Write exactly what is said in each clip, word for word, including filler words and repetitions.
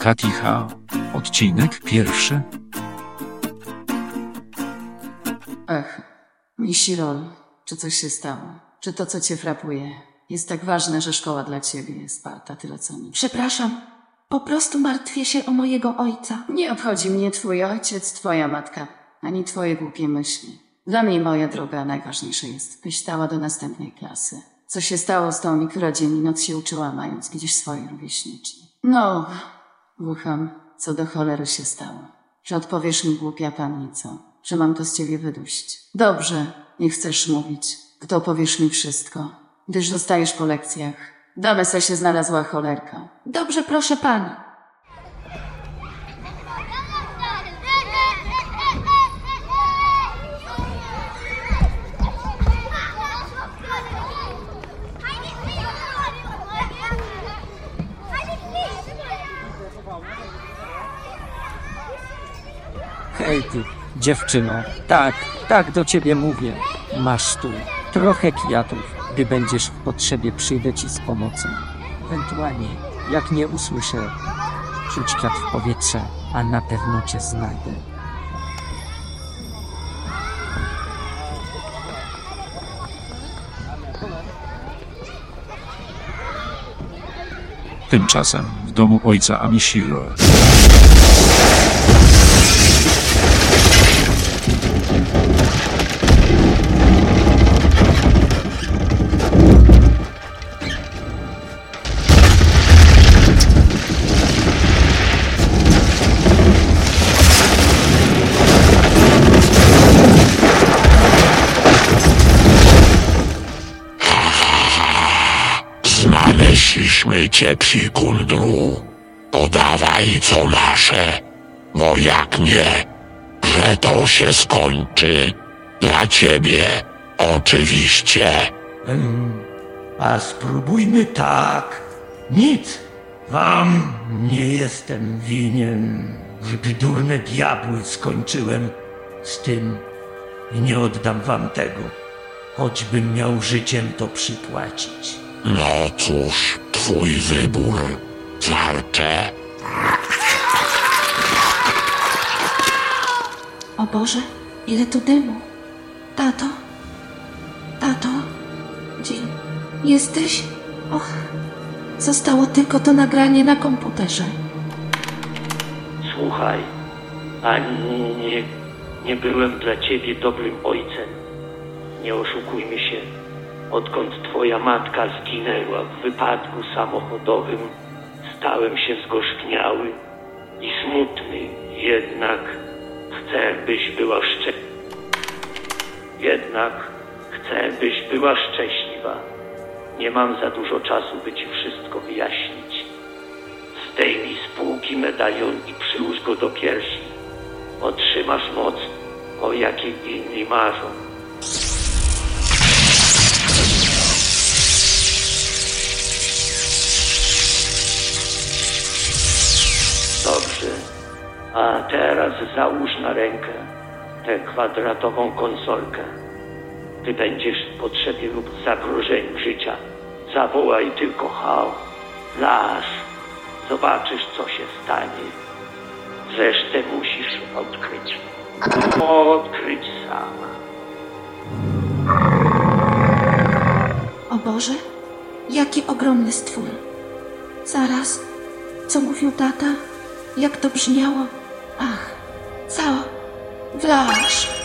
Katicha, odcinek pierwszy. Ach, Missyrol, czy coś się stało? Czy to, co cię frapuje, jest tak ważne, że szkoła dla ciebie jest warta tyle co nic? Przepraszam, po prostu martwię się o mojego ojca. Nie obchodzi mnie twój ojciec, twoja matka, ani twoje głupie myśli. Dla mnie, moja droga, najważniejsze jest, byś stała do następnej klasy. Co się stało z tą mikrodzień, noc się uczyła, mając gdzieś swoje rówieśniczki. No, głucham, co do cholery się stało. Że odpowiesz mi, głupia pannico, że mam to z ciebie wyduść. Dobrze, nie chcesz mówić, kto powiesz mi wszystko, gdyż zostajesz po lekcjach. Damę se się znalazła cholerka. Dobrze, proszę pani. Hej ty, dziewczyno, tak, tak do ciebie mówię. Masz tu trochę kwiatów, gdy będziesz w potrzebie, przyjdę ci z pomocą. Ewentualnie, jak nie usłyszę, rzuć kwiat w powietrze, a na pewno cię znajdę. Tymczasem w domu ojca Amishiro. Znaleźliśmy cię, psi Kundru. Podawaj co nasze, bo jak nie, że to się skończy. Dla ciebie, oczywiście. Hmm, a spróbujmy tak. Nic wam nie jestem winien. Żeby durne diabły skończyłem z tym i nie oddam wam tego. Choćbym miał życiem to przypłacić. No cóż, twój wybór, czarcze. O Boże, ile tu dymu. Tato? Tato? Gdzie jesteś? Och, zostało tylko to nagranie na komputerze. Słuchaj, ani nie, nie byłem dla ciebie dobrym ojcem. Nie oszukujmy się. Odkąd twoja matka zginęła w wypadku samochodowym, stałem się zgorzkniały i smutny, jednak chcę, byś była szczę... Jednak chcę, byś była szczęśliwa. Nie mam za dużo czasu, by ci wszystko wyjaśnić. Zdejmij z półki medalion i przyłóż go do piersi. Otrzymasz moc, o jakiej inni marzą. Dobrze, a teraz załóż na rękę tę kwadratową konsolkę. Gdy będziesz w potrzebie lub zagrożeniu życia, zawołaj tylko hał, lasz, zobaczysz co się stanie. Resztę musisz odkryć, odkryć sama. O Boże, jaki ogromny stwór. Zaraz, co mówił tata? Jak to brzmiało? Ach, co? Wlasz!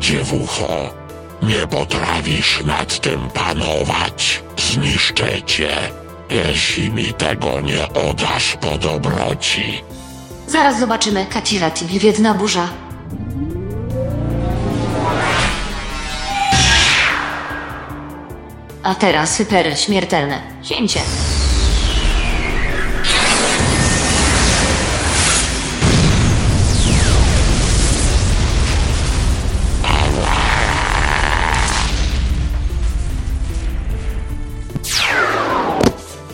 Dziewucho, nie potrafisz nad tym panować, zniszczę cię, jeśli mi tego nie oddasz po dobroci. Zaraz zobaczymy, Kacila, ty wiedna burza. A teraz hyper śmiertelne, cięcie.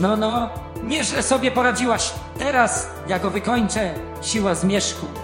No, no, nie, że sobie poradziłaś. Teraz ja go wykończę, siła zmierzchu.